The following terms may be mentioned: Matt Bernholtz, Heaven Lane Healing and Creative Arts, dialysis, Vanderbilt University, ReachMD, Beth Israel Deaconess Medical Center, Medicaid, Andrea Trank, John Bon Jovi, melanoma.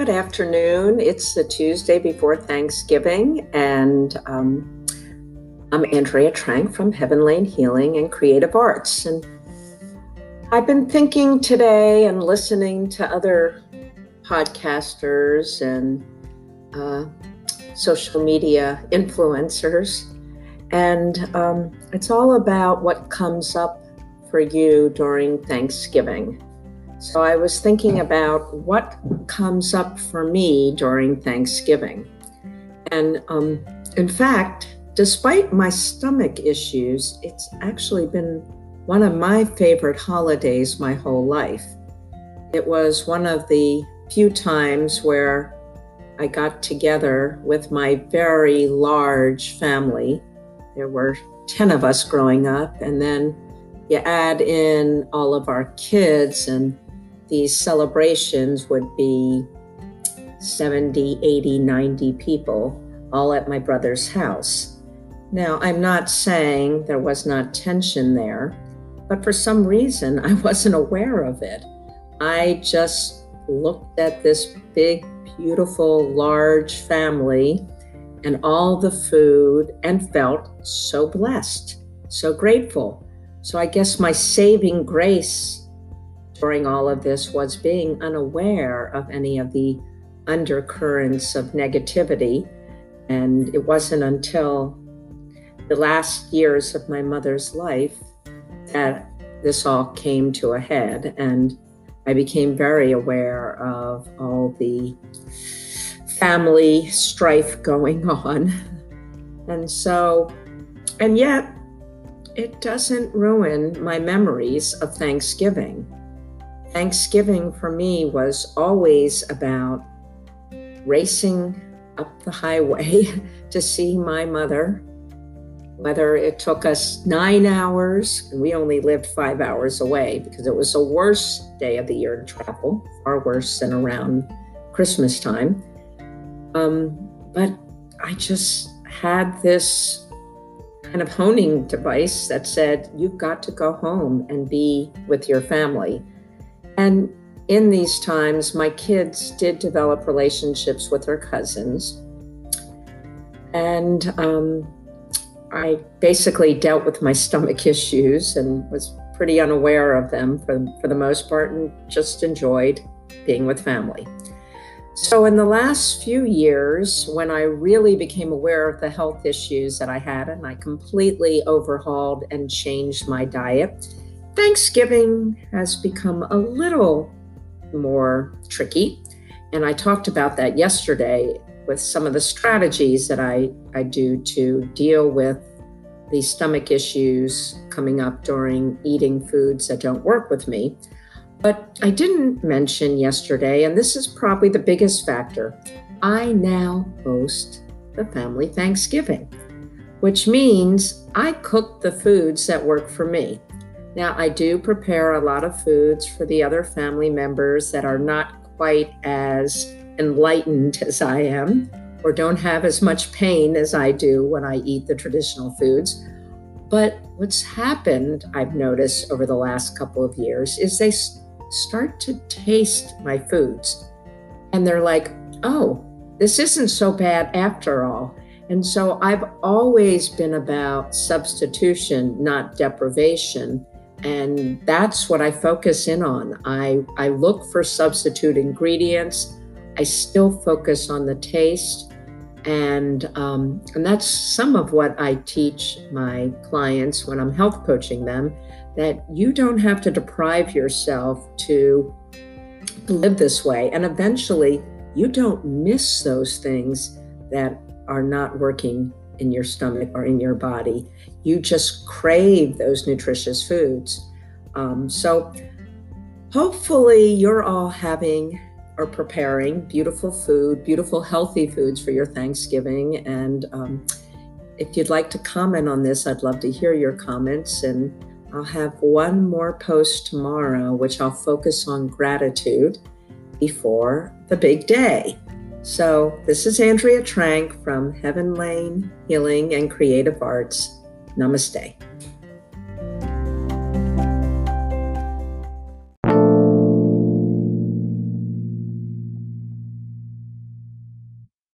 Good afternoon. It's the Tuesday before Thanksgiving, and I'm Andrea Trank from Heaven Lane Healing and Creative Arts. And I've been thinking today and listening to other podcasters and social media influencers, and it's all about what comes up for you during Thanksgiving. So I was thinking about what comes up for me during Thanksgiving. And in fact, despite my stomach issues, it's actually been one of my favorite holidays my whole life. It was one of the few times where I got together with my very large family. There were 10 of us growing up, and then you add in all of our kids, and these celebrations would be 70, 80, 90 people, all at my brother's house. Now, I'm not saying there was not tension there, but for some reason, I wasn't aware of it. I just looked at this big, beautiful, large family and all the food and felt so blessed, so grateful. So I guess my saving grace during all of this was being unaware of any of the undercurrents of negativity. And it wasn't until the last years of my mother's life that this all came to a head. And I became very aware of all the family strife going on. And so, and yet it doesn't ruin my memories of Thanksgiving. Thanksgiving for me was always about racing up the highway to see my mother, whether it took us 9 hours, and we only lived 5 hours away because it was the worst day of the year to travel, far worse than around Christmas time. But I just had this kind of honing device that said, you've got to go home and be with your family. And in these times, my kids did develop relationships with their cousins. And I basically dealt with my stomach issues and was pretty unaware of them for the most part, and just enjoyed being with family. So in the last few years, when I really became aware of the health issues that I had, and I completely overhauled and changed my diet, Thanksgiving has become a little more tricky. And I talked about that yesterday with some of the strategies that I do to deal with the stomach issues coming up during eating foods that don't work with me. But I didn't mention yesterday, and this is probably the biggest factor, I now host the family Thanksgiving, which means I cook the foods that work for me. Now, I do prepare a lot of foods for the other family members that are not quite as enlightened as I am, or don't have as much pain as I do when I eat the traditional foods. But what's happened, I've noticed over the last couple of years, is they start to taste my foods. And they're like, oh, this isn't so bad after all. And so I've always been about substitution, not deprivation. And that's what I focus in on. I look for substitute ingredients. I still focus on the taste. And that's some of what I teach my clients when I'm health coaching them, that you don't have to deprive yourself to live this way. And eventually you don't miss those things that are not working in your stomach or in your body. You just crave those nutritious foods. So hopefully you're all having or preparing beautiful food, beautiful healthy foods for your Thanksgiving. And if you'd like to comment on this, I'd love to hear your comments. And I'll have one more post tomorrow, which I'll focus on gratitude before the big day. So this is Andrea Trank from Heaven Lane Healing and Creative Arts. Namaste.